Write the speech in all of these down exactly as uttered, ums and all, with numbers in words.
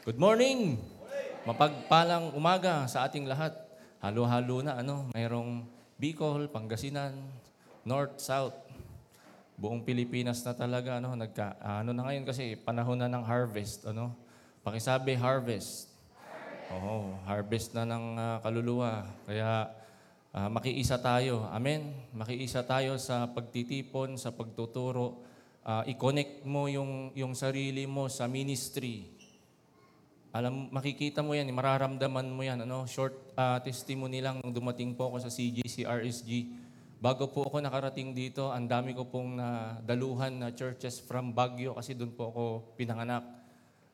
Good morning! Mapagpalang umaga sa ating lahat. Halo-halo na, ano? Mayroong Bicol, Pangasinan, North, South. Buong Pilipinas na talaga, ano? Nagka, ano na ngayon kasi, panahon na ng harvest, ano? Pakisabi, harvest. Oo, harvest na ng uh, kaluluwa. Kaya, uh, makiisa tayo. Amen? Makiisa tayo sa pagtitipon, sa pagtuturo. Uh, i-connect mo yung, yung sarili mo sa ministry. Alam, makikita mo yan, mararamdaman mo yan. Ano? Short uh, testimony lang nung dumating po ako sa C G C R S G. Bago po ako nakarating dito, ang dami ko pong nadaluhan na churches from Baguio kasi doon po ako pinanganak.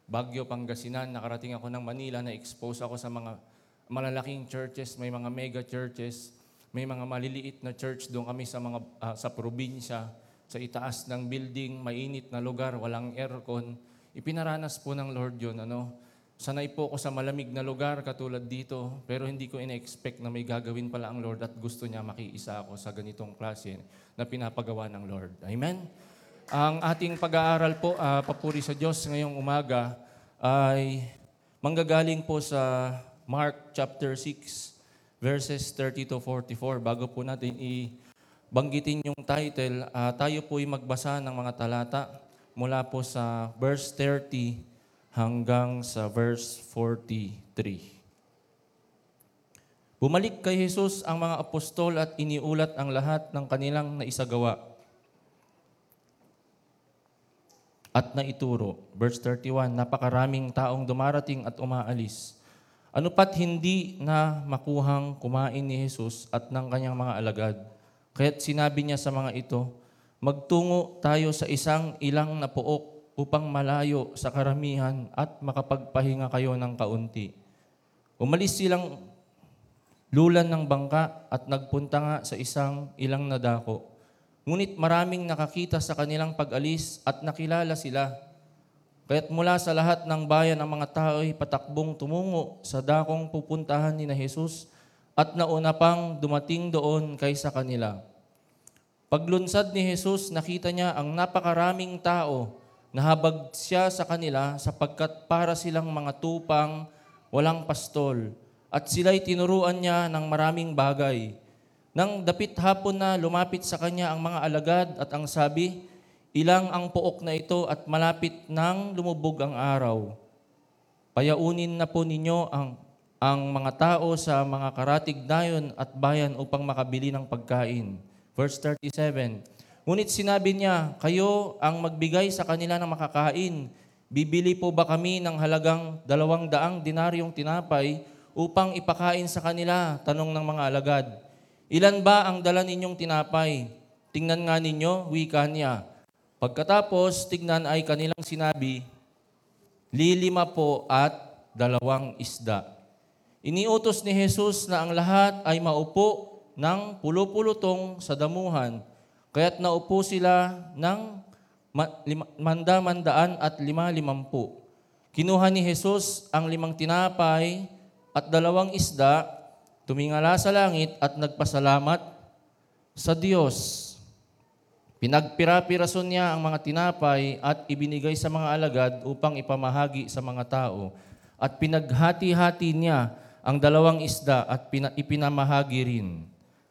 Baguio, Pangasinan, nakarating ako ng Manila, na-expose ako sa mga malalaking churches, may mga mega churches, may mga maliliit na church doon kami sa, mga, uh, sa probinsya, sa itaas ng building, mainit na lugar, walang aircon. Ipinaranas po ng Lord yun, ano? Sanay po ako sa malamig na lugar katulad dito, pero hindi ko ina-expect na may gagawin pala ang Lord at gusto niya makiisa ako sa ganitong klase na pinapagawa ng Lord. Amen? Ang ating pag-aaral po, uh, papuri sa Diyos ngayong umaga, ay manggagaling po sa Mark chapter six, verses thirty to forty-four. Bago po natin ibanggitin yung title, uh, tayo po ay magbasa ng mga talata mula po sa verse thirty hanggang sa verse forty-three. Bumalik kay Jesus ang mga apostol at iniulat ang lahat ng kanilang naisagawa at naituro. Verse thirty-one, napakaraming taong dumarating at umaalis. Ano pat hindi na makuhang kumain ni Jesus at ng kanyang mga alagad. Kaya't sinabi niya sa mga ito, magtungo tayo sa isang ilang na pook upang malayo sa karamihan at makapagpahinga kayo ng kaunti. Umalis silang lulan ng bangka at nagpunta nga sa isang ilang na dako. Ngunit maraming nakakita sa kanilang pag-alis at nakilala sila. Kaya't mula sa lahat ng bayan ang mga tao'y patakbong tumungo sa dakong pupuntahan ni na Jesus at nauna pang dumating doon kaysa kanila. Paglunsad ni Jesus, nakita niya ang napakaraming tao. Nahabag siya sa kanila sapagkat para silang mga tupang walang pastol at sila'y tinuruan niya ng maraming bagay. Nang dapit hapon na lumapit sa kanya ang mga alagad at ang sabi, ilang ang pook na ito at malapit nang lumubog ang araw. Payaunin na po ninyo ang, ang mga tao sa mga karatig-dayon at bayan upang makabili ng pagkain. Verse thirty-seven, ngunit sinabi niya, kayo ang magbigay sa kanila ng makakain. Bibili po ba kami ng halagang dalawang daang dinaryong tinapay upang ipakain sa kanila? Tanong ng mga alagad. Ilan ba ang dala ninyong tinapay? Tingnan nga ninyo, wika niya. Pagkatapos, tingnan ay kanilang sinabi, lilima po at dalawang isda. Iniutos ni Jesus na ang lahat ay maupo ng pulupulutong sa damuhan. Kaya't naupo sila ng manda-mandaan at lima-limampu. Kinuha ni Jesus ang limang tinapay at dalawang isda, tumingala sa langit at nagpasalamat sa Diyos. Pinagpira-pirason niya ang mga tinapay at ibinigay sa mga alagad upang ipamahagi sa mga tao. At pinaghati-hati niya ang dalawang isda at ipinamahagi rin.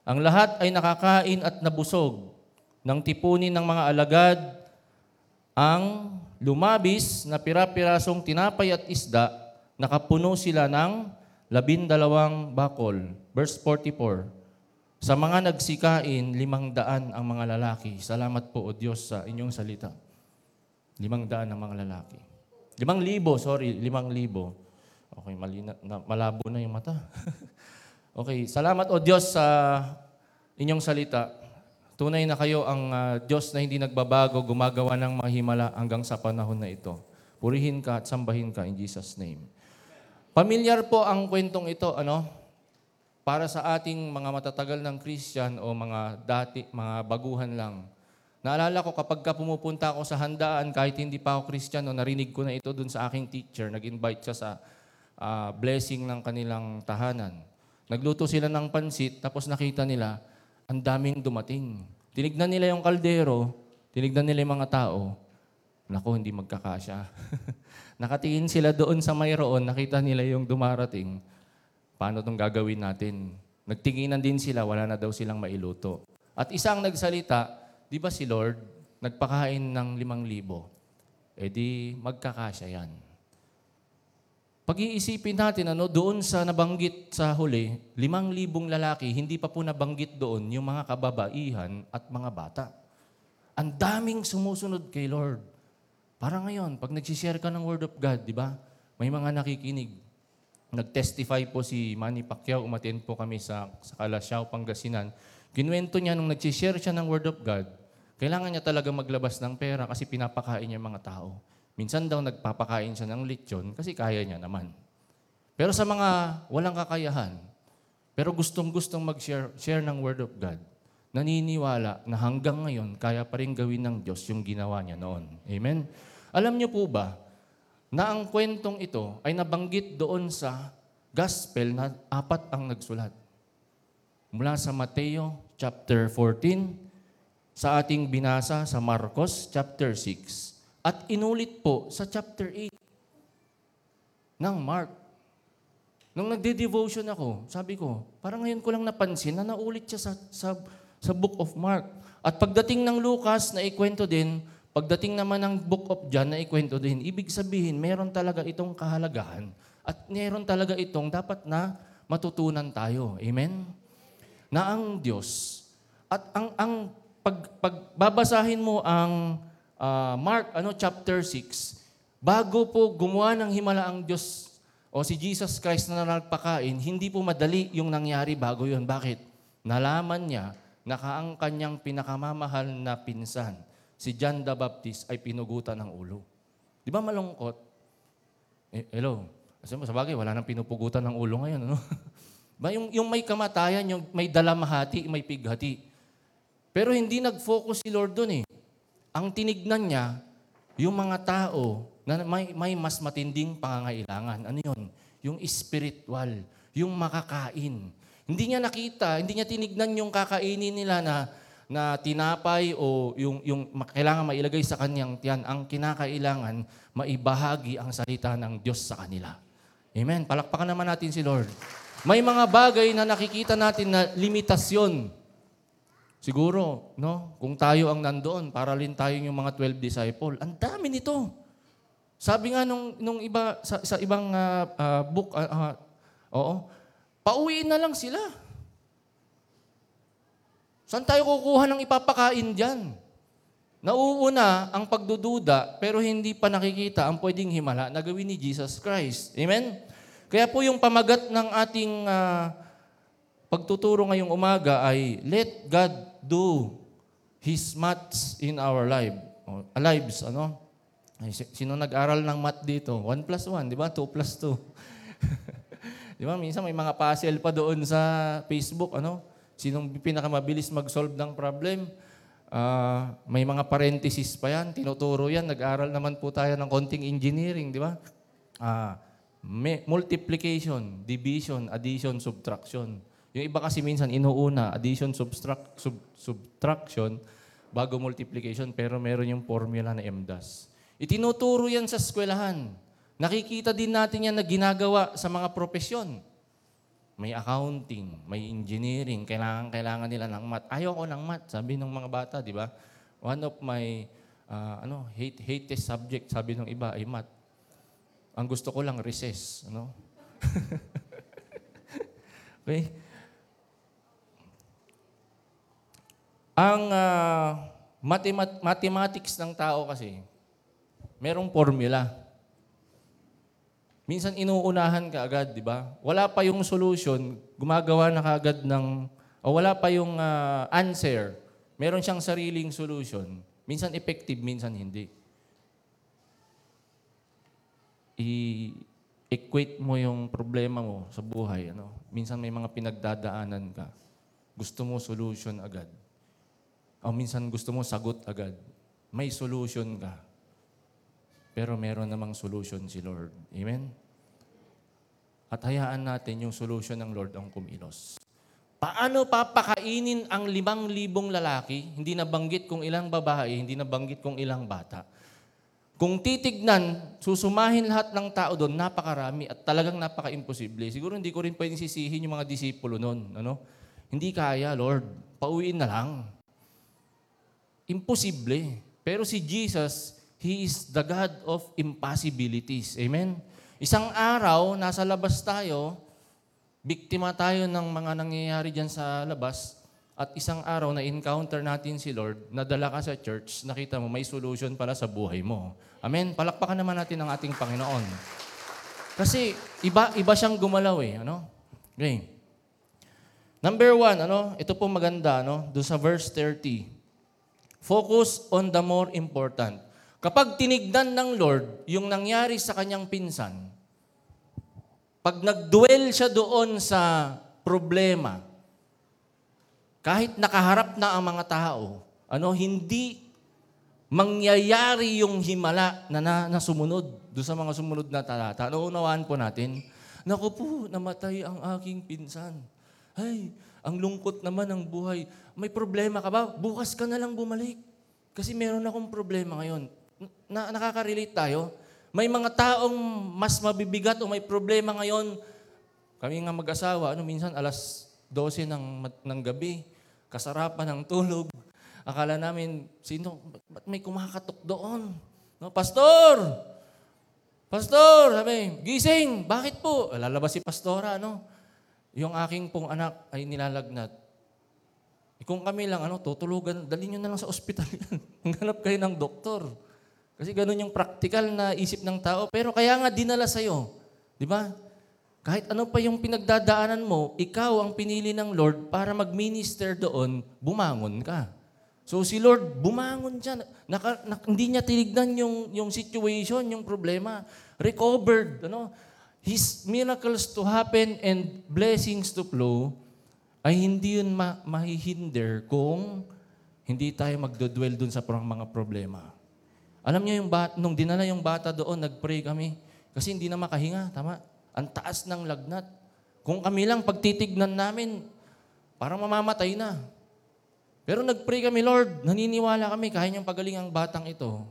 Ang lahat ay nakakain at nabusog. Nang tipunin ng mga alagad ang lumabis na pira-pirasong tinapay at isda, nakapuno sila ng labindalawang bakol. Verse forty-four, sa mga nagsikain, limang daan ang mga lalaki. Salamat po, O Diyos, sa inyong salita. Limang daan ang mga lalaki. Limang libo, sorry, limang libo. Okay, mali na, malabo na yung mata. Okay, salamat, O Diyos, sa inyong salita. Tunay na kayo ang uh, Diyos na hindi nagbabago, gumagawa ng mahimala hanggang sa panahon na ito. Purihin ka at sambahin ka in Jesus' name. Pamilyar po ang kwentong ito, ano? Para sa ating mga matatagal ng Christian o mga dati, mga baguhan lang. Naalala ko kapag ka pumupunta ako sa handaan, kahit hindi pa ako Christian, no, narinig ko na ito dun sa aking teacher. Nag-invite siya sa uh, blessing ng kanilang tahanan. Nagluto sila ng pansit, tapos nakita nila, ang daming dumating. Tinignan nila yung kaldero, tinignan nila yung mga tao, Naku, hindi magkakasya. Nakatingin sila doon sa mayroon, nakita nila yung dumarating. Paano itong gagawin natin? Nagtinginan din sila, wala na daw silang mailuto. At isang nagsalita, di ba si Lord, nagpakain ng limang libo? E di magkakasya yan. Pag-iisipin natin, ano, doon sa nabanggit sa huli, limang libong lalaki, hindi pa po nabanggit doon yung mga kababaihan at mga bata. Ang daming sumusunod kay Lord. Para ngayon, pag nagsishare ka ng Word of God, di ba? May mga nakikinig. Nag-testify po si Manny Pacquiao, umaten po kami sa, sa Calasiao, Pangasinan. Kinuwento niya nung nagsishare siya ng Word of God, kailangan niya talaga maglabas ng pera kasi pinapakain niya mga tao. Minsan daw nagpapakain siya ng lechon kasi kaya niya naman. Pero sa mga walang kakayahan, pero gustong-gustong mag-share share ng Word of God, naniniwala na hanggang ngayon, kaya pa rin gawin ng Diyos yung ginawa niya noon. Amen? Alam niyo po ba na ang kwentong ito ay nabanggit doon sa gospel na apat ang nagsulat? Mula sa Mateo chapter fourteen, sa ating binasa sa Marcos chapter six, at inulit po sa chapter eight ng Mark. Nung nagde-devotion ako, sabi ko, parang ngayon ko lang napansin na naulit siya sa sa sa Book of Mark. At pagdating ng Lucas, na ikwento din, pagdating naman ng Book of John, na ikwento din, ibig sabihin, meron talaga itong kahalagahan at meron talaga itong dapat na matutunan tayo. Amen? Na ang Diyos, at ang, ang pag, pagbabasahin mo ang uh, Mark ano, chapter six, bago po gumawa ng himala ang Diyos o si Jesus Christ na nagpakain, hindi po madali yung nangyari bago yun. Bakit? Nalaman niya naka ang kanyang pinakamamahal na pinsan, si John the Baptist, ay pinugutan ng ulo. Di ba malungkot? Eh, hello? Kasi sabagay, wala nang pinupugutan ng ulo ngayon. Ano? Ba, yung, yung may kamatayan, yung may dalamahati, may pighati. Pero hindi nag-focus si Lord dun eh. Ang tinignan niya, yung mga tao na may, may mas matinding pangangailangan. Ano yun? Yung spiritual, yung makakain. Hindi niya nakita, hindi niya tinignan yung kakainin nila na, na tinapay o yung, yung kailangan mailagay sa kanyang tiyan. Ang kinakailangan, maibahagi ang salita ng Diyos sa kanila. Amen. Palakpakan naman natin si Lord. May mga bagay na nakikita natin na limitasyon. Siguro, no? Kung tayo ang nandoon, para rin tayo yung mga twelve disciple. Ang dami nito. Sabi nga nung, nung iba, sa, sa ibang uh, uh, book, uh, uh, oo, pauwiin na lang sila. Saan tayo kukuha ng ipapakain dyan? Nauuna ang pagdududa pero hindi pa nakikita ang pwedeng himala na gawin ni Jesus Christ. Amen? Kaya po yung pamagat ng ating uh, pagtuturo ngayong umaga ay let God do His maths in our life. O, lives, ano? Ay, sino nag-aral ng math dito? one plus one, di ba? two plus two. Di ba? Minsan may mga puzzle pa doon sa Facebook, ano? Sinong pinakamabilis mag-solve ng problem? Uh, may mga parenthesis pa yan, tinuturo yan. Nag-aral naman po tayo ng konting engineering, di ba? Uh, multiplication, division, addition, subtraction. Yung iba kasi minsan inuuna, addition, subtract, sub, subtraction, bago multiplication, pero meron yung formula na M D A S. Itinuturo yan sa eskwelahan. Nakikita din natin yan na ginagawa sa mga propesyon. May accounting, may engineering, kailangan-kailangan nila ng math. Ayoko ng math, sabi ng mga bata, di ba? One of my uh, ano, hate, hatest subject, sabi ng iba, ay math. Ang gusto ko lang, recess. Ano? Okay? Ang uh, matemat- mathematics ng tao kasi, merong formula. Minsan inuunahan ka agad, di ba? Wala pa yung solution, gumagawa na kaagad ng, o wala pa yung uh, answer. Meron siyang sariling solution. Minsan effective, minsan hindi. I-equate mo yung problema mo sa buhay. Ano? Minsan may mga pinagdadaanan ka. Gusto mo solution agad. O minsan gusto mo sagot agad. May solution ka. Pero meron namang solution si Lord. Amen? At hayaan natin yung solution ng Lord ang kumilos. Paano papakainin ang limang libong lalaki? Hindi nabanggit kung ilang babae, hindi nabanggit kung ilang bata. Kung titignan, susumahin lahat ng tao doon, napakarami at talagang napaka-imposible. Siguro hindi ko rin pwedeng sisihin yung mga disipulo noon. Ano? Hindi kaya, Lord. Pauwiin na lang. Imposible. Pero si Jesus, He is the God of impossibilities. Amen? Isang araw, nasa labas tayo, biktima tayo ng mga nangyayari dyan sa labas, at isang araw na-encounter natin si Lord, nadala ka sa church, nakita mo, may solution pala sa buhay mo. Amen? Palakpakan naman natin ang ating Panginoon. Kasi iba, iba siyang gumalaw eh. Ano? Okay. Number one, ano? Ito po maganda, ano? Doon sa verse thirty. Focus on the more important. Kapag tinignan ng Lord yung nangyari sa kanyang pinsan, pag nag-dwell siya doon sa problema, kahit nakaharap na ang mga tao, ano, hindi mangyayari yung himala na, na, na sumunod doon sa mga sumunod na talata. Ano, unawaan po natin? Naku po, namatay ang aking pinsan. Ay, ang lungkot naman ng buhay. May problema ka ba? Bukas ka na lang bumalik. Kasi meron akong problema ngayon. Na, nakaka-relate tayo. May mga taong mas mabibigat o may problema ngayon. Kami nga mag-asawa, ano, minsan alas dose ng, ng gabi, kasarapan ng tulog. Akala namin, sino, ba't may kumakatok doon? No, Pastor! Pastor! Sabi, gising! Bakit po? Lalabas si Pastora, ano? Yung aking pong anak ay nilalagnat. E kung kami lang, ano, tutulugan, dali nyo na lang sa ospital yan. Hanap kayo ng doktor. Kasi ganun yung practical na isip ng tao. Pero kaya nga dinala sa'yo. Di ba? Kahit ano pa yung pinagdadaanan mo, ikaw ang pinili ng Lord para mag-minister doon, bumangon ka. So si Lord, bumangon siya. Naka, na, hindi niya tinignan yung, yung situation, yung problema. Recovered. Ano? His miracles to happen and blessings to flow ay hindi yun ma- mahihinder kung hindi tayo magdodwell doon sa mga problema. Alam niyo, yung bat, nung dinala yung bata doon, nag-pray kami. Kasi hindi na makahinga, tama? Ang taas ng lagnat. Kung kami lang, pagtitignan namin, parang mamamatay na. Pero nag-pray kami, Lord, naniniwala kami, kaya niyang pagaling ang batang ito.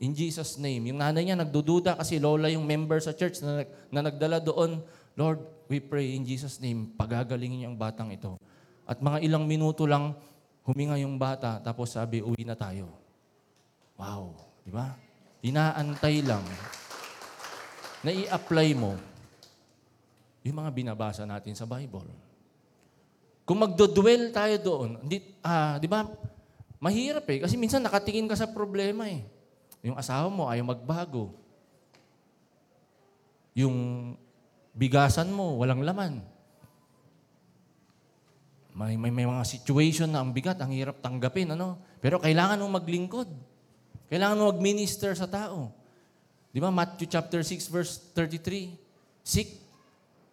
In Jesus' name. Yung nanay niya nagdududa kasi lola yung member sa church na, na nagdala doon. Lord, we pray in Jesus' name, pagagalingin niyo ang batang ito. At mga ilang minuto lang, huminga yung bata, tapos sabi, uwi na tayo. Wow. Di ba? Inaantay lang na i-apply mo yung mga binabasa natin sa Bible. Kung magdodwell tayo doon, di, ah, di ba, mahirap eh. Kasi minsan nakatingin ka sa problema eh. Yung asawa mo ayaw magbago. Yung bigasan mo, walang laman. May, may, may mga situation na ang bigat, ang hirap tanggapin. Ano? Pero kailangan mong maglingkod. Kailangan mong mag-minister sa tao. Di ba, Matthew chapter six, verse thirty-three, Seek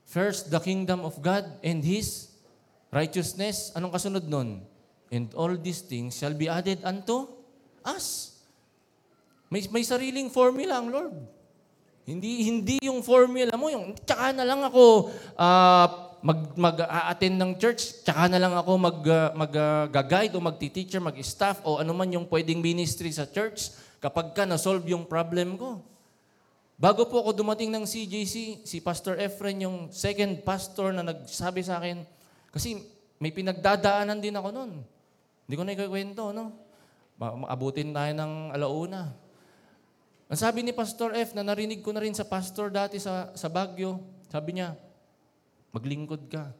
first, the kingdom of God and His righteousness. Anong kasunod nun? And all these things shall be added unto us. May, may sariling formula ang Lord. Hindi hindi yung formula mo, yung tsaka na lang ako uh, mag, mag-a-attend ng church, tsaka na lang ako mag, uh, mag-guide uh, o mag-teacher, mag-staff o anuman yung pwedeng ministry sa church kapag ka na-solve yung problem ko. Bago po ako dumating ng C J C, si Pastor Efren, yung second pastor na nagsabi sa akin, kasi may pinagdadaanan din ako noon. Hindi ko na ikukwento, no? Maabutin tayo ng alauna. Ang sabi ni Pastor F, na narinig ko na rin sa pastor dati sa, sa Baguio, sabi niya, maglingkod ka.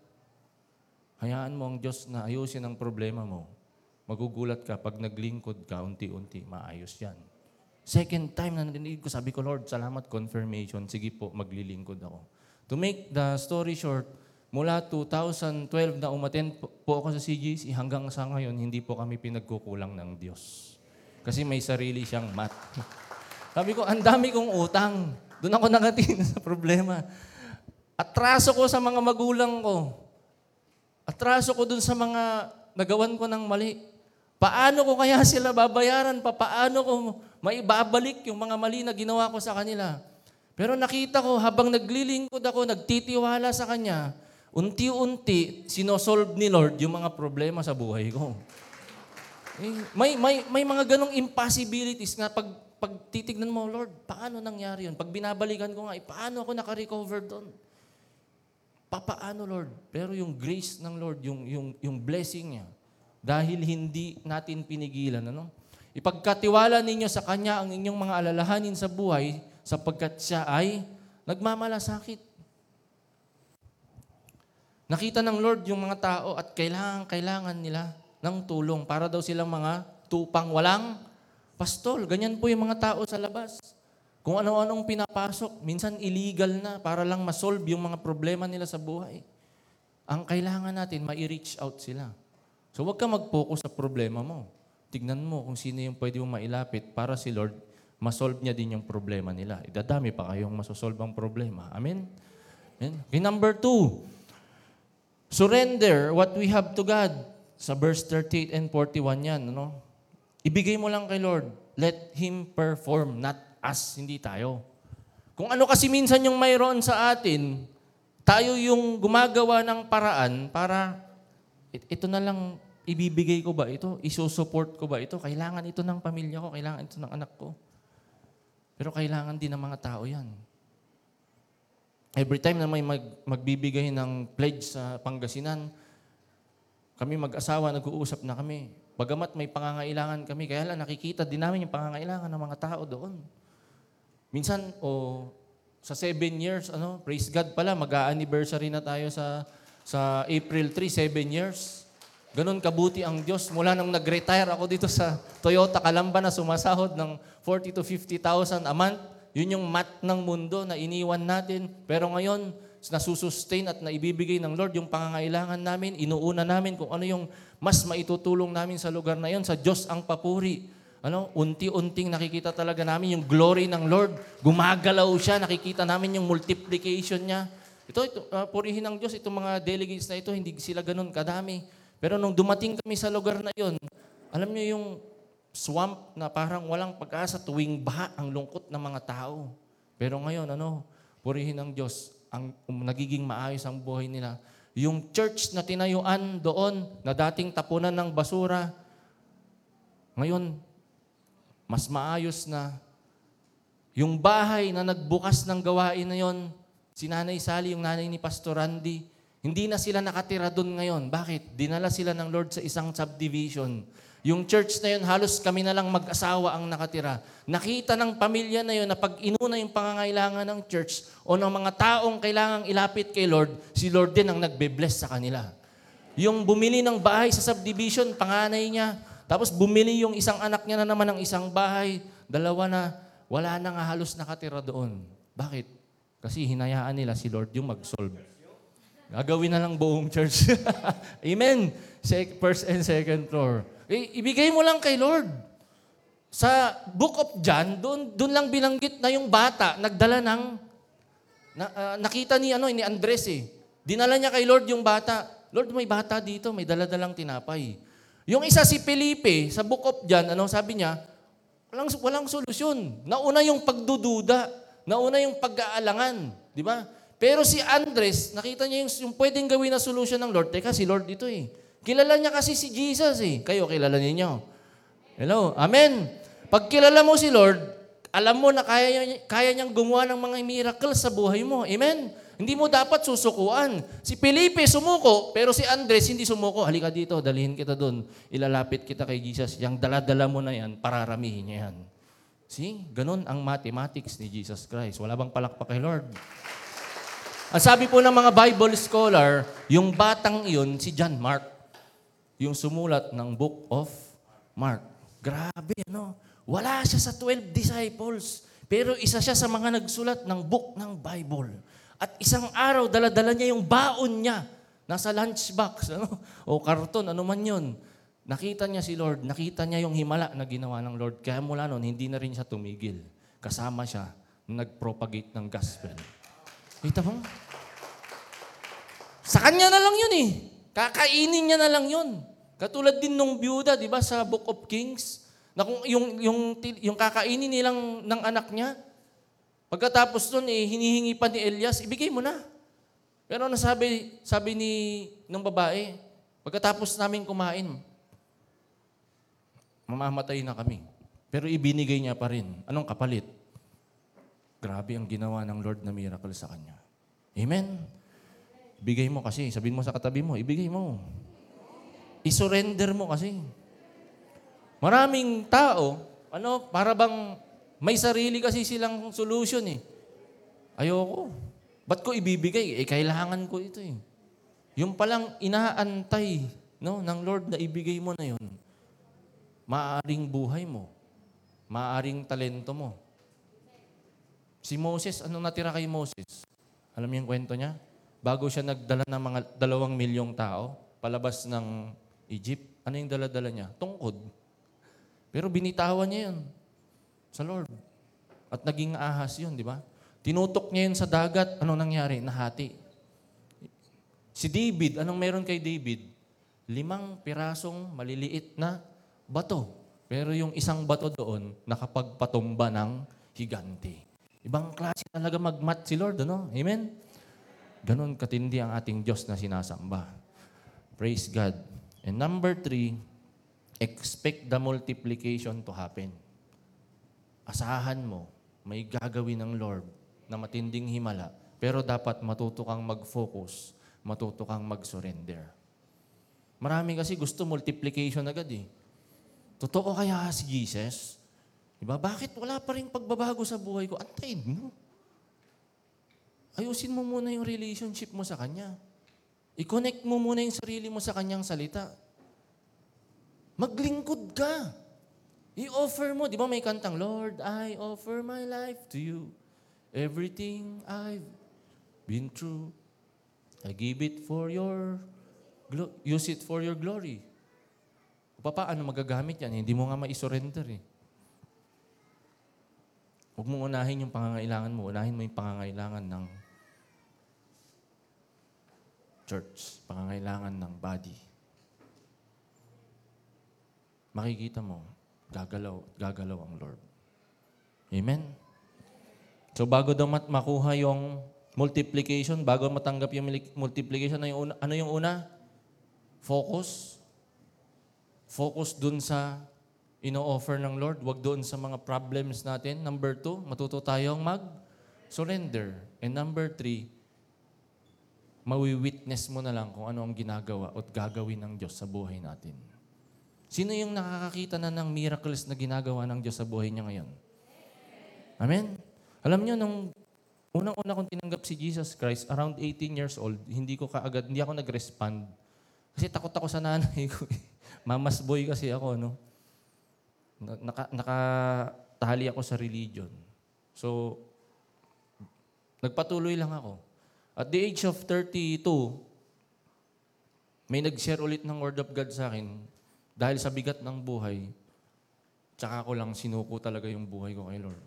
Hayaan mo ang Diyos na ayusin ang problema mo. Magugulat ka pag naglingkod ka, unti-unti, maayos yan. Second time na narinig ko, sabi ko, Lord, salamat, confirmation. Sige po, maglilingkod ako. To make the story short, mula twenty twelve na umattend po ako sa C J S, hanggang sa ngayon, hindi po kami pinagkukulang ng Diyos. Kasi may sarili siyang mat. Sabi ko, ang dami kong utang. Doon ako nakatingin sa problema. Atraso ko sa mga magulang ko. Atraso ko dun sa mga nagawan ko ng mali. Paano ko kaya sila babayaran pa? Paano ko maibabalik yung mga mali na ginawa ko sa kanila? Pero nakita ko, habang naglilingkod ako, nagtitiwala sa Kanya, unti-unti, sinosolve ni Lord yung mga problema sa buhay ko. Eh, may, may, may mga ganong impossibilities na pag pag titignan mo, Lord, paano nangyari yun? Pag binabalikan ko nga, eh, paano ako nakarecover doon? Papaano, Lord? Pero yung grace ng Lord, yung, yung, yung blessing niya, dahil hindi natin pinigilan, ano? Ipagkatiwala ninyo sa Kanya ang inyong mga alalahanin sa buhay sapagkat Siya ay nagmamalasakit. Nakita ng Lord yung mga tao at kailangan-kailangan nila ng tulong para daw silang mga tupang walang pastol. Ganyan po yung mga tao sa labas. Kung ano-anong pinapasok, minsan illegal na para lang masolve yung mga problema nila sa buhay. Ang kailangan natin, ma-reach out sila. So huwag ka mag-focus sa problema mo. Tignan mo kung sino yung pwede mong mailapit para si Lord, masolve niya din yung problema nila. Idadami pa kayong masosolve ang problema. Amen? Amen? Okay, number two. Surrender what we have to God. Sa verse thirty-eight and forty-one yan. Ano? Ibigay mo lang kay Lord. Let Him perform, not us. Hindi tayo. Kung ano kasi minsan yung mayroon sa atin, tayo yung gumagawa ng paraan para ito na lang ibibigay ko ba ito? Isusupport ko ba ito? Kailangan ito ng pamilya ko. Kailangan ito ng anak ko. Pero kailangan din ng mga tao yan. Every time na may mag, magbibigay ng pledge sa Pangasinan, kami mag-asawa, nag-uusap na kami. Bagamat may pangangailangan kami, kaya lang nakikita din namin yung pangangailangan ng mga tao doon. Minsan, o oh, sa seven years, ano, praise God pala, mag-a-anniversary na tayo sa, sa April three, seven years. Ganon kabuti ang Diyos. Mula nang nag-retire ako dito sa Toyota Calamba na sumasahod ng forty to fifty thousand a month, yun yung mat ng mundo na iniwan natin. Pero ngayon, nasusustain at naibibigay ng Lord yung pangangailangan namin. Inuuna namin kung ano yung mas maitutulong namin sa lugar na yun. Sa Diyos ang papuri. Ano? Unti-unting nakikita talaga namin yung glory ng Lord. Gumagalaw siya. Nakikita namin yung multiplication niya. Ito, ito uh, purihin ng Diyos. Itong mga delegates na ito, hindi sila ganun kadami. Pero nung dumating kami sa lugar na yon, alam niyo yung swamp na parang walang pag-asa tuwing baha ang lungkot ng mga tao. Pero ngayon, ano, purihin ng Diyos, ang um, nagiging maayos ang buhay nila. Yung church na tinayuan doon, na dating tapunan ng basura, ngayon, mas maayos na. Yung bahay na nagbukas ng gawain na yon, si Nanay Sally, yung nanay ni Pastor Randy, hindi na sila nakatira doon ngayon. Bakit? Dinala sila ng Lord sa isang subdivision. Yung church na yun, halos kami na lang mag-asawa ang nakatira. Nakita ng pamilya na yun na pag inuna yung pangangailangan ng church o ng mga taong kailangang ilapit kay Lord, si Lord din ang nagbe-bless sa kanila. Yung bumili ng bahay sa subdivision, panganay niya. Tapos bumili yung isang anak niya na naman ng isang bahay. Dalawa na, wala na nga halos nakatira doon. Bakit? Kasi hinayaan nila si Lord yung mag-solve. Gagawin na lang buong church. Amen. First and second floor. I- ibigay mo lang kay Lord. Sa Book of John, doon, doon lang bilanggit na yung bata nagdala ng na, uh, nakita ni ano ni Andres eh. Dinala niya kay Lord yung bata. Lord, may bata dito, may dala-dalang tinapay. Yung isa si Felipe sa Book of John, ano sabi niya? Walang walang solusyon. Nauna yung pagdududa, nauna yung pag-aalangan, di ba? Pero si Andres, nakita niya yung, yung pwedeng gawin na solusyon ng Lord. Teka, si Lord dito eh. Kilala niya kasi si Jesus eh. Kayo, kilala ninyo. Hello? Amen? Pag kilala mo si Lord, alam mo na kaya, kaya niyang gumawa ng mga miracles sa buhay mo. Amen? Hindi mo dapat susukuan. Si Felipe sumuko, pero si Andres hindi sumuko. Halika dito, dalhin kita doon. Ilalapit kita kay Jesus. Yang dala-dala mo na yan, pararamihin niya yan. See? Ganun ang mathematics ni Jesus Christ. Wala bang palakpak kay Lord? Ang sabi po ng mga Bible scholar, yung batang iyon, si John Mark, yung sumulat ng Book of Mark. Grabe, ano? Wala siya sa twelve disciples, pero isa siya sa mga nagsulat ng book ng Bible. At isang araw, dala-dala niya yung baon niya. Nasa lunchbox, ano? O karton, ano man yun. Nakita niya si Lord, nakita niya yung himala na ginawa ng Lord. Kaya mula noon, hindi na rin siya tumigil. Kasama siya, nag-propagate ng gospel. Kita mo? Sa kanya na lang yun eh. Kakainin niya na lang yun. Katulad din nung byuda, di ba, sa Book of Kings, na kung yung, yung, yung kakainin nilang ng anak niya, pagkatapos nun, eh, hinihingi pa ni Elias, ibigay mo na. Pero ano sabi, sabi ni, ng babae, pagkatapos namin kumain, mamamatay na kami. Pero ibinigay niya pa rin. Anong kapalit? Grabe ang ginawa ng Lord na miracle sa kanya. Amen? Ibigay mo kasi. Sabihin mo sa katabi mo, ibigay mo. I-surrender mo kasi. Maraming tao, ano, para bang may sarili kasi silang solution eh. Ayoko. Ba't ko ibibigay? Eh, kailangan ko ito eh. Yung palang inaantay no, ng Lord na ibigay mo na yun, maaring buhay mo, maaring talento mo. Si Moses, anong natira kay Moses? Alam niyo yung kwento niya? Bago siya nagdala ng mga dalawang milyong tao, palabas ng Egypt, ano yung dala-dala niya? Tungkod. Pero binitawan niya yun sa Lord. At naging ahas yun, di ba? Tinutok niya yun sa dagat, anong nangyari? Nahati. Si David, anong meron kay David? Limang pirasong maliliit na bato. Pero yung isang bato doon, nakapagpatumba ng higante. Ibang klase talaga magmat si Lord, ano? Amen? Ganon katindi ang ating Diyos na sinasamba. Praise God. And number three, expect the multiplication to happen. Asahan mo, may gagawin ng Lord na matinding himala. Pero dapat matuto kang mag-focus, matuto kang mag-surrender. Marami kasi gusto multiplication agad eh. Totoo kaya si Jesus? Diba? Bakit wala pa rin pagbabago sa buhay ko? Antayin mo. Ayusin mo muna yung relationship mo sa Kanya. I-connect mo muna yung sarili mo sa Kanyang salita. Maglingkod ka. I-offer mo. Di ba may kantang, Lord, I offer my life to you. Everything I've been through. I give it for your, glo- use it for your glory. O pa, paano magagamit yan? Hindi mo nga ma-surrender eh. Huwag mong unahin yung pangangailangan mo. Unahin mo yung pangangailangan ng church. Pangangailangan ng body. Makikita mo, gagalaw, gagalaw ang Lord. Amen? So bago daw mat makuha yung multiplication, bago matanggap yung multiplication, ano yung una? Ano yung una? Focus. Focus dun sa ino-offer ng Lord. Huwag dun sa mga problems natin. Number two, matuto tayong mag-surrender. And number three, mawi-witness mo na lang kung ano ang ginagawa at gagawin ng Diyos sa buhay natin. Sino yung nakakakita na ng miracles na ginagawa ng Diyos sa buhay niya ngayon? Amen? Alam niyo, nung unang-una kong tinanggap si Jesus Christ, around eighteen years old, hindi ko kaagad, hindi ako nag-respond. Kasi takot ako sa nanay ko. Mama's boy kasi ako, no? Naka, nakatali ako sa religion. So, nagpatuloy lang ako. At the age of thirty-two, may nag-share ulit ng Word of God sa akin dahil sa bigat ng buhay, tsaka ko lang sinuko talaga yung buhay ko kay Lord.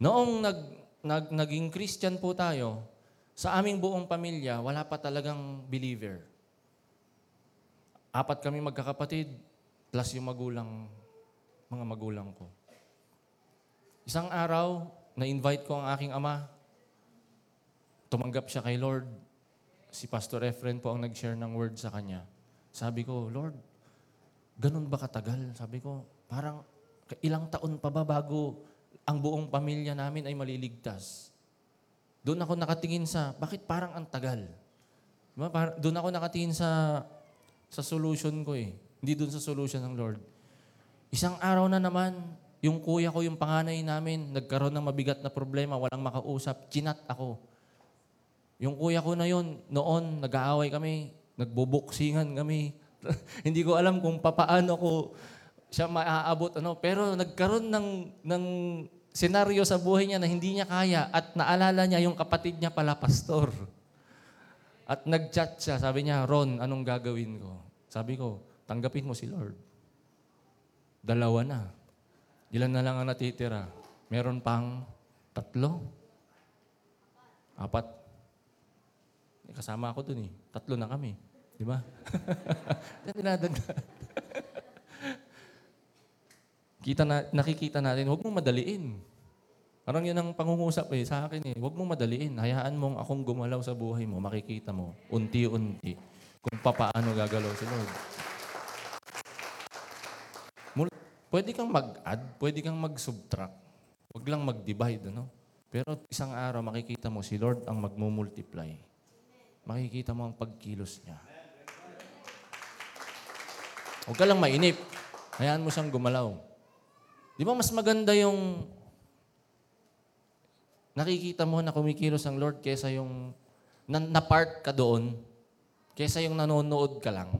Noong nag Nag, naging Christian po tayo, sa aming buong pamilya, wala pa talagang believer. Apat kami magkakapatid, plus yung magulang, mga magulang ko. Isang araw, na-invite ko ang aking ama. Tumanggap siya kay Lord. Si Pastor Efren po ang nag-share ng word sa kanya. Sabi ko, Lord, ganun ba katagal? Sabi ko, parang ilang taon pa ba bago ang buong pamilya namin ay maliligtas. Doon ako nakatingin sa, bakit parang ang tagal? Diba? Doon ako nakatingin sa sa solution ko eh. Hindi doon sa solution ng Lord. Isang araw na naman, yung kuya ko, yung panganay namin, nagkaroon ng mabigat na problema, walang makausap, chinat ako. Yung kuya ko na yun, noon, nag-aaway kami, nagboboksingan kami. Hindi ko alam kung papaano ko siya maaabot, ano, pero nagkaroon ng, ng senaryo sa buhay niya na hindi niya kaya at naalala niya yung kapatid niya pala, pastor. At nag-chat siya, sabi niya, Ron, anong gagawin ko? Sabi ko, tanggapin mo si Lord. Dalawa na. Ilan na lang ang natitira? Meron pang tatlo? Apat? Kasama ako dun eh. Tatlo na kami. Di ba? Dinadagdag. Kita na, nakikita natin, huwag mong madaliin. Parang yun ang pangungusap eh, sa akin eh. Huwag mong madaliin. Hayaan mong akong gumalaw sa buhay mo. Makikita mo, unti-unti, kung papaano gagalaw si Lord. Mul- Pwede kang mag-add, pwede kang mag-subtract. Huwag lang mag-divide, ano? Pero isang araw, makikita mo si Lord ang magmumultiply. Makikita mo ang pagkilos niya. Huwag ka lang mainip. Hayaan mo siyang gumalaw. Di ba mas maganda yung nakikita mo na kumikilos ang Lord kesa yung na-park ka doon, kesa yung nanonood ka lang.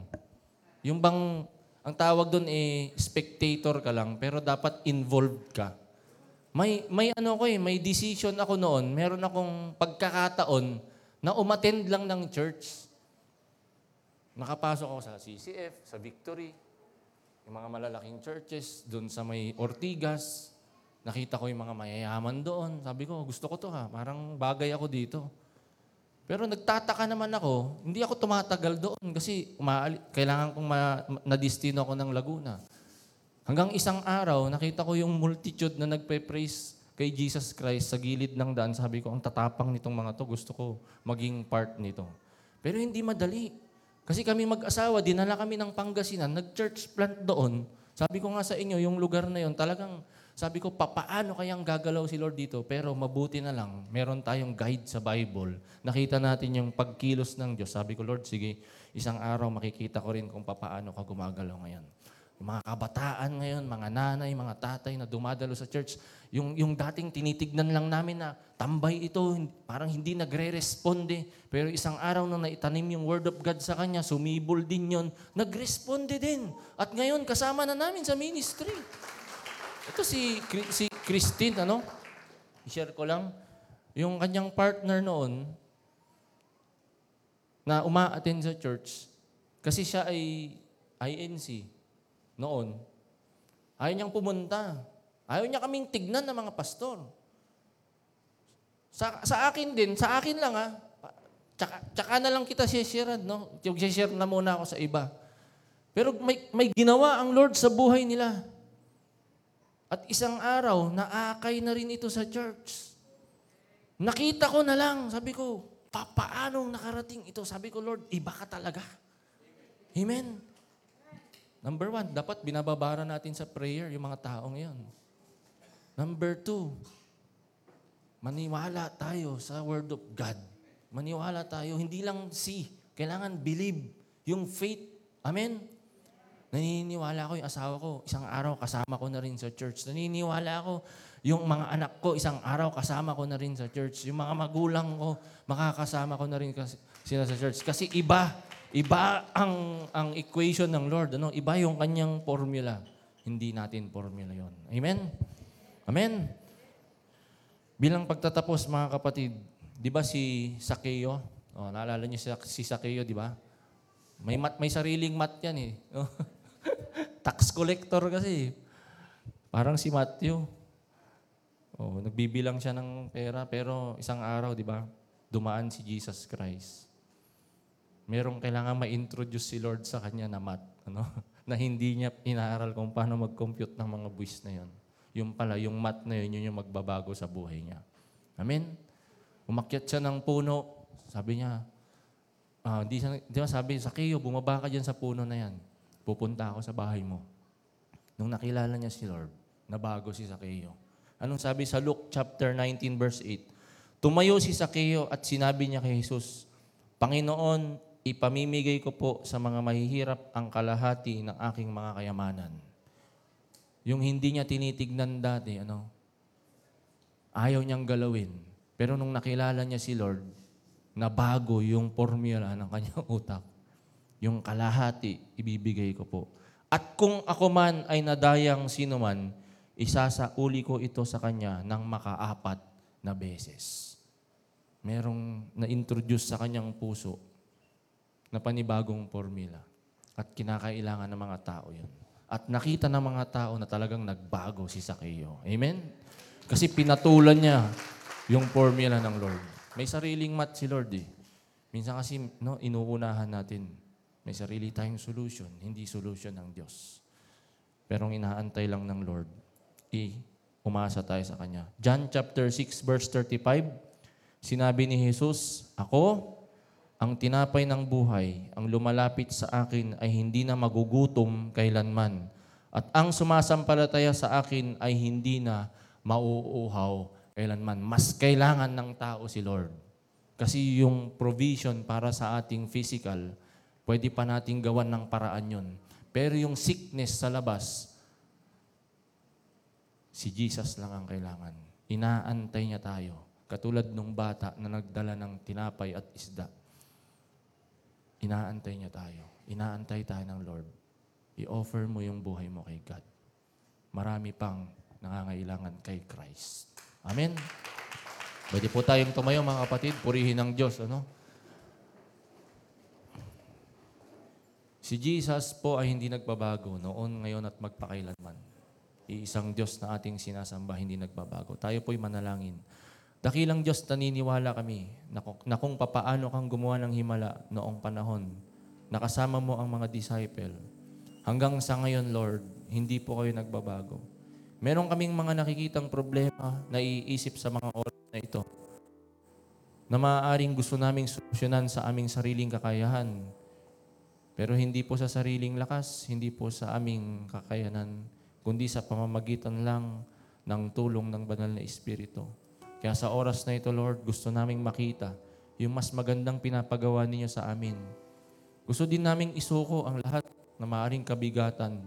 Yung bang, ang tawag doon eh, spectator ka lang, pero dapat involved ka. May, may ano ko eh, may decision ako noon, meron akong pagkakataon na umattend lang ng church. Nakapasok ako sa C C F, sa Victory, yung mga malalaking churches, doon sa may Ortigas, nakita ko yung mga mayayaman doon. Sabi ko, gusto ko to ha, parang bagay ako dito. Pero nagtataka naman ako, hindi ako tumatagal doon kasi umaali, kailangan kong ma- nadistino ako ng Laguna. Hanggang isang araw, nakita ko yung multitude na nagpe-praise kay Jesus Christ sa gilid ng daan. Sabi ko, ang tatapang nitong mga to, gusto ko maging part nito. Pero hindi madali. Kasi kami mag-asawa, dinala kami ng Pangasinan, nag-church plant doon. Sabi ko nga sa inyo, yung lugar na yun, talagang sabi ko, papaano kayang gagalaw si Lord dito? Pero mabuti na lang, meron tayong guide sa Bible. Nakita natin yung pagkilos ng Diyos. Sabi ko, Lord, sige, isang araw makikita ko rin kung papaano ka gumagalaw ngayon. Yung mga kabataan ngayon, mga nanay, mga tatay na dumadalo sa church, yung, yung dating tinitignan lang namin na tambay ito, parang hindi nagre-responde. Pero isang araw na naitanim yung Word of God sa kanya, sumibol din yon, nagresponde din. At ngayon, kasama na namin sa ministry. Ito si, si Christine, ano? I-share ko lang. Yung kanyang partner noon, na uma-attend sa church, kasi siya ay I N C. Noon, ayaw niyang pumunta. Ayaw niya kaming tignan ng mga pastor. Sa, sa akin din, sa akin lang ha, tsaka, tsaka na lang kita sisirad, no? Sisirad na muna ako sa iba. Pero may, may ginawa ang Lord sa buhay nila. At isang araw, naakay na rin ito sa church. Nakita ko na lang, sabi ko, papaanong nakarating ito? Sabi ko, Lord, iba ka talaga. Amen. Number one, dapat binababara natin sa prayer yung mga taong yan. Number two, maniwala tayo sa Word of God. Maniwala tayo, hindi lang see. Kailangan believe. Yung faith. Amen? Naniniwala ako yung asawa ko, isang araw kasama ko na rin sa church. Naniniwala ako yung mga anak ko, isang araw kasama ko na rin sa church. Yung mga magulang ko, makakasama ko na rin sila sa church. Kasi iba. Iba ang ang equation ng Lord, ano? Iba yung kanyang formula. Hindi natin formula yon. Amen? Amen? Bilang pagtatapos, mga kapatid, di ba si Zaccheo? Oh, naalala niyo si, si Zaccheo, di ba? May, mat, may sariling mat yan eh. Tax collector kasi. Parang si Matthew. Oh, nagbibilang siya ng pera, pero isang araw, di ba, dumaan si Jesus Christ. Merong kailangan ma-introduce si Lord sa kanya na math, ano? Na hindi niya inaaral kung paano mag-compute ng mga buwis na yun. Yung pala, yung math na yun, yun yung magbabago sa buhay niya. Amen? Umakyat siya ng puno. Sabi niya, uh, di, di ba sabi, Zaccheo, bumaba ka dyan sa puno na yan. Pupunta ako sa bahay mo. Nung nakilala niya si Lord, nabago si Zaccheo. Anong sabi sa Luke chapter nineteen verse eight? Tumayo si Zaccheo at sinabi niya kay Jesus, Panginoon, ipamimigay ko po sa mga mahihirap ang kalahati ng aking mga kayamanan. Yung hindi niya tinitignan dati, ano? Ayaw niyang galawin. Pero nung nakilala niya si Lord, nabago yung formula ng kanyang utak. Yung kalahati, ibibigay ko po. At kung ako man ay nadayang sino man, isasauli ko ito sa kanya ng makaapat na beses. Merong na-introduce sa kanyang puso na panibagong formula. At kinakailangan ng mga tao yun. At nakita ng mga tao na talagang nagbago si Zaccheo. Amen? Kasi pinatulan niya yung formula ng Lord. May sariling mat si Lord eh. Minsan kasi no, inuunahan natin. May sarili tayong solution, hindi solution ng Diyos. Pero ang inaantay lang ng Lord, i umasa tayo sa Kanya. John chapter six verse thirty-five, sinabi ni Jesus, Ako, ang tinapay ng buhay, ang lumalapit sa akin ay hindi na magugutom kailanman At ang sumasampalataya sa akin ay hindi na mauuhaw kailanman. Mas kailangan ng tao si Lord. Kasi yung provision para sa ating physical, pwede pa nating gawan ng paraan yun. Pero yung sickness sa labas, si Jesus lang ang kailangan. Inaantay niya tayo. Katulad nung bata na nagdala ng tinapay at isda. Inaantay niya tayo. Inaantay tayo ng Lord. I-offer mo yung buhay mo kay God. Marami pang nangangailangan kay Christ. Amen? Pwede po tayong tumayo, mga kapatid. Purihin ang Diyos, ano? Si Jesus po ay hindi nagbabago noon, ngayon at magpakailanman. Iisang Diyos na ating sinasamba, hindi nagbabago. Tayo po'y manalangin. Dakilang Diyos, naniniwala kami na kung papaano kang gumawa ng himala noong panahon, nakasama mo ang mga disciple. Hanggang sa ngayon, Lord, hindi po kayo nagbabago. Meron kaming mga nakikitang problema na iisip sa mga oras na ito na maaaring gusto naming solusyonan sa aming sariling kakayahan. Pero hindi po sa sariling lakas, hindi po sa aming kakayanan, kundi sa pamamagitan lang ng tulong ng banal na Espiritu. Kaya sa oras na ito, Lord, gusto naming makita yung mas magandang pinapagawa ninyo sa amin. Gusto din naming isuko ang lahat na maaaring kabigatan.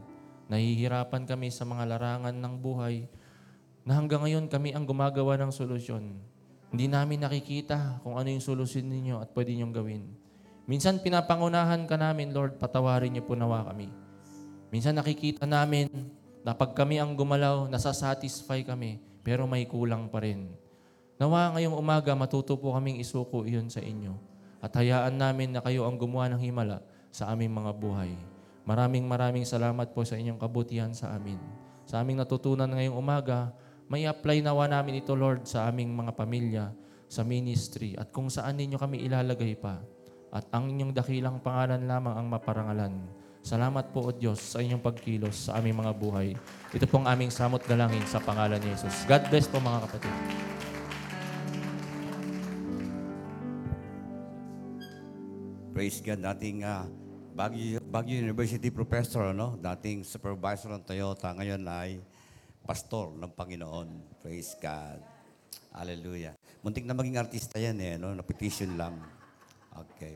Nahihirapan kami sa mga larangan ng buhay na hanggang ngayon kami ang gumagawa ng solusyon. Hindi namin nakikita kung ano yung solusyon ninyo at pwede niyong gawin. Minsan pinapangunahan ka namin, Lord, patawarin niyo po nawa kami. Minsan nakikita namin na pag kami ang gumalaw, nasasatisfy kami, pero may kulang pa rin. Nawa ngayong umaga, matuto po kaming isuko iyon sa inyo. At hayaan namin na kayo ang gumawa ng himala sa aming mga buhay. Maraming maraming salamat po sa inyong kabutihan sa amin. Sa aming natutunan ngayong umaga, may apply nawa namin ito, Lord, sa aming mga pamilya, sa ministry, at kung saan ninyo kami ilalagay pa. At ang inyong dakilang pangalan lamang ang maparangalan. Salamat po, O Diyos, sa inyong pagkilos sa aming mga buhay. Ito pong aming samot dalangin sa pangalan ni Jesus. God bless po, mga kapatid. Praise God, dating uh, Baguio, Baguio University professor, no? Dating supervisor ng Toyota, ngayon ay pastor ng Panginoon. Praise God. Hallelujah. Muntik na maging artista yan, eh, no? Repetition lang. Okay.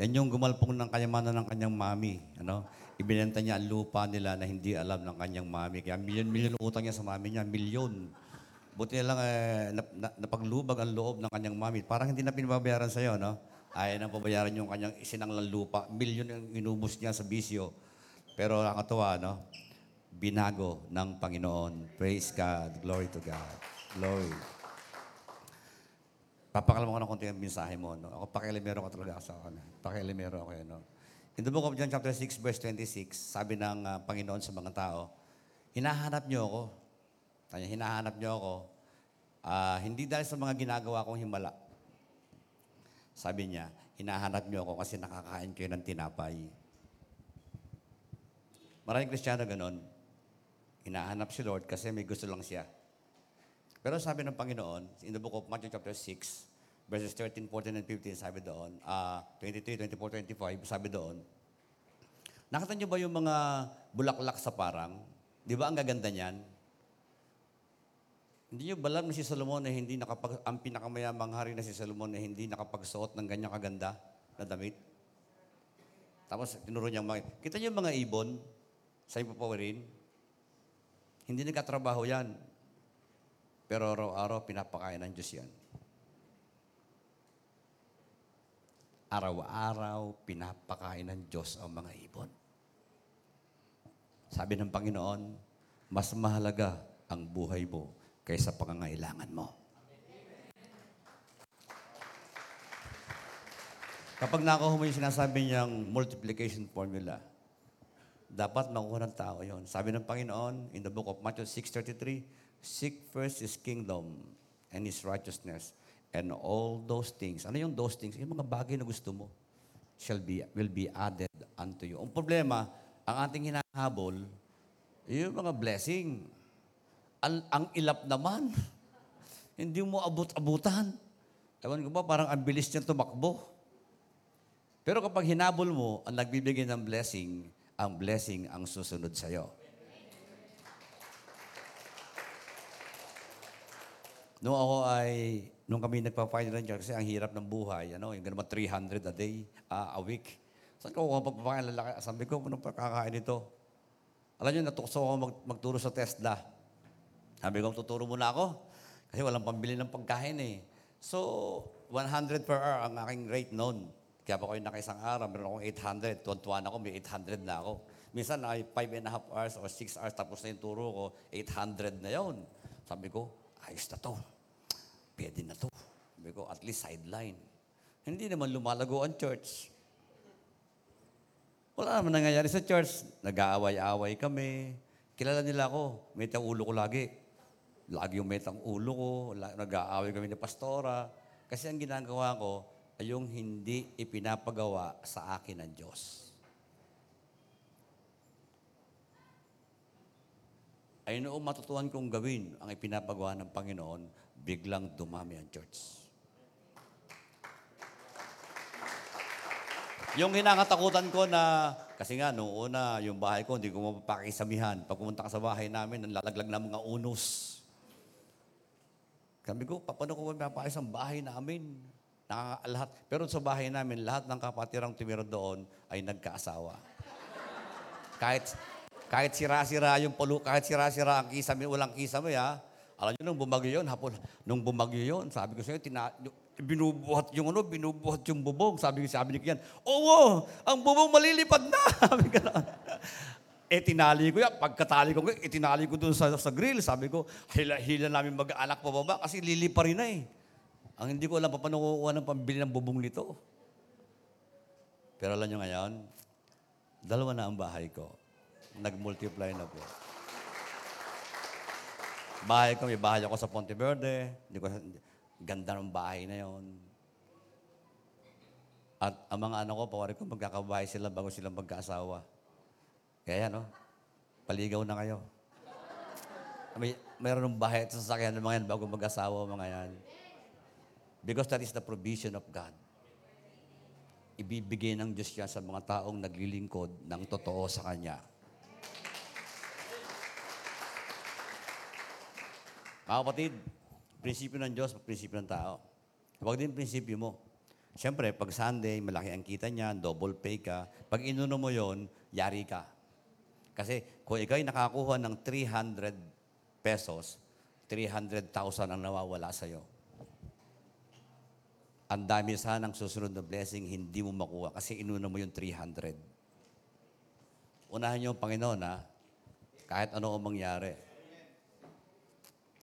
Yan yung gumalpong ng kayamanan ng kanyang mami. Ano? Ibinenta niya ang lupa nila na hindi alam ng kanyang mami. Kaya milyon-milyon utang niya sa mami niya. Milyon. Buti na lang eh, napaglubag ang loob ng kanyang mami. Parang hindi na pinababayaran sa'yo, no? Ayaw na pabayaran yung kanyang isinanglang lupa. Milyon ang inubos niya sa bisyo. Pero ang katawa, no? Binago ng Panginoon. Praise God. Glory to God. Glory. Papakalam ko ng konti ang mensahe mo. No? Ako, pakialimero ko talaga sa akin. Pakialimero ako yun. No? In the book of John chapter six, verse twenty-six, sabi ng uh, Panginoon sa mga tao, hinahanap niyo ako. Tanya, hinahanap niyo ako. Uh, hindi dahil sa mga ginagawa kong himala. Sabi niya, hinahanap niyo ako kasi nakakain kayo ng tinapay. Maraming Kristiyano ganun. Hinahanap si Lord kasi may gusto lang siya. Pero sabi ng Panginoon, in the book of Matthew chapter six, verses thirteen, fourteen, and fifteen, sabi doon, uh, twenty-three, twenty-four, twenty-five, sabi doon, nakita niyo ba yung mga bulaklak sa parang? Di ba ang gaganda niyan? Hindi niyo ba alam na si Solomon na hindi nakapag, ang pinakamayamang hari na si Solomon na hindi nakapagsuot ng ganyang kaganda na damit? Tapos tinuro niya, kita niyo mga ibon sa ipapawirin? Hindi nagkatrabaho yan. Pero araw-araw, pinapakain ng Diyos yan. Araw-araw, pinapakain ng Diyos ang mga ibon. Sabi ng Panginoon, mas mahalaga ang buhay mo kaysa pangangailangan mo. Kapag nakuha mo yung sinasabi niyang multiplication formula, dapat makuha ng tao yon. Sabi ng Panginoon, in the book of Matthew six thirty-three, seek first His kingdom and His righteousness and all those things. Ano yung those things? Yung mga bagay na gusto mo shall be, will be added unto you. Ang problema, ang ating hinahabol, yung mga blessing. Ang, ang ilap naman. Hindi mo abot-abutan. Ewan ko ba, parang ang bilis niya tumakbo. Pero kapag hinabol mo, ang nagbibigay ng blessing, ang blessing ang susunod sa'yo. Noong ako ay, noong kami nagpa-final year, kasi ang hirap ng buhay, ano, yung gano'n three hundred a day, uh, a week. Saan ko ako magpapakalala? Sabi ko, anong pakakain ito? Alam nyo, natukso ako mag, magturo sa Tesla. Sabi ko, tuturo muna ako. Kasi walang pambili ng pagkain eh. So, one hundred per hour ang aking rate noon. Kaya pa ko yung nakaisang araw, meron akong eight hundred. Tuwan-tuwan ako, may eight hundred na ako. Minsan, five and a half hours or six hours, tapos na yung turo ko, eight hundred na yon. Sabi ko, ayos na to. Pwede na to. Sabi ko, at least sideline. Hindi naman lumalago ang church. Wala naman nangyayari sa church. Nag-aaway-aaway kami. Kilala nila ako. May tang ulo ko lagi. Lagi yung may tang ulo ko. Nag-aaway kami ni pastora. Kasi ang ginagawa ko ay yung hindi ipinapagawa sa akin ng Diyos. Ay noong matutuhan kong gawin ang ipinapagawa ng Panginoon, biglang dumami ang church. Yung hinangatakutan ko na, kasi nga, noong una, yung bahay ko, hindi ko mapakisamihan. Pag pumunta ka sa bahay namin, nalalaglag na mga unos. Sabi ko, paano ko mapakis ang bahay namin? Na, lahat. Pero sa bahay namin, lahat ng kapatirang tumira doon ay nagkaasawa. kahit kahit sira-sira yung palu, kahit sira-sira ang kisame, walang kisame, ha? Alam nyo, nung bumagyo yun, hapon, nung bumagyo yun, sabi ko sa'yo, tina... Binubuhat yung ano, binubuhat yung bubong. Sabi ko, sabi niya yan, oo, ang bubong malilipad na. Sabi ko, eh, tinali ko yan. Pagkatali ko, itinali ko dun sa, sa grill. Sabi ko, hila-hila namin mag-anak pa baba kasi lilipa rin na eh. Ang hindi ko alam pa paano kukuha ng pambili ng bubong nito. Pero alam nyo ngayon, dalawa na ang bahay ko. Nag-multiply na po. Bahay ko, may bahay ako sa Ponte Verde. Hindi ko, ganda ng bahay na yon. At ang mga anak ko, pawari ko, magkakabahay sila bago silang magkaasawa. Kaya yan, no? Paligaw na kayo. May, mayroon ng bahay at sasakyan ng mga yan bago mag-asawa, mga yan. Because that is the provision of God. Ibibigay ng Diyos yan sa mga taong naglilingkod ng totoo sa Kanya. Mga kapatid, prinsipyo ng Diyos, prinsipyo ng tao. Huwag din prinsipyo mo. Siyempre, pag Sunday, malaki ang kita niya, double pay ka. Pag inuno mo yon, yari ka. Kasi kung ikaw'y nakakuha ng three hundred pesos, three hundred thousand ang nawawala sa'yo. Ang dami sanang susunod na blessing, hindi mo makuha kasi inuno mo yung three hundred. Unahan niyo ang Panginoon, ha? Kahit ano ang mangyari.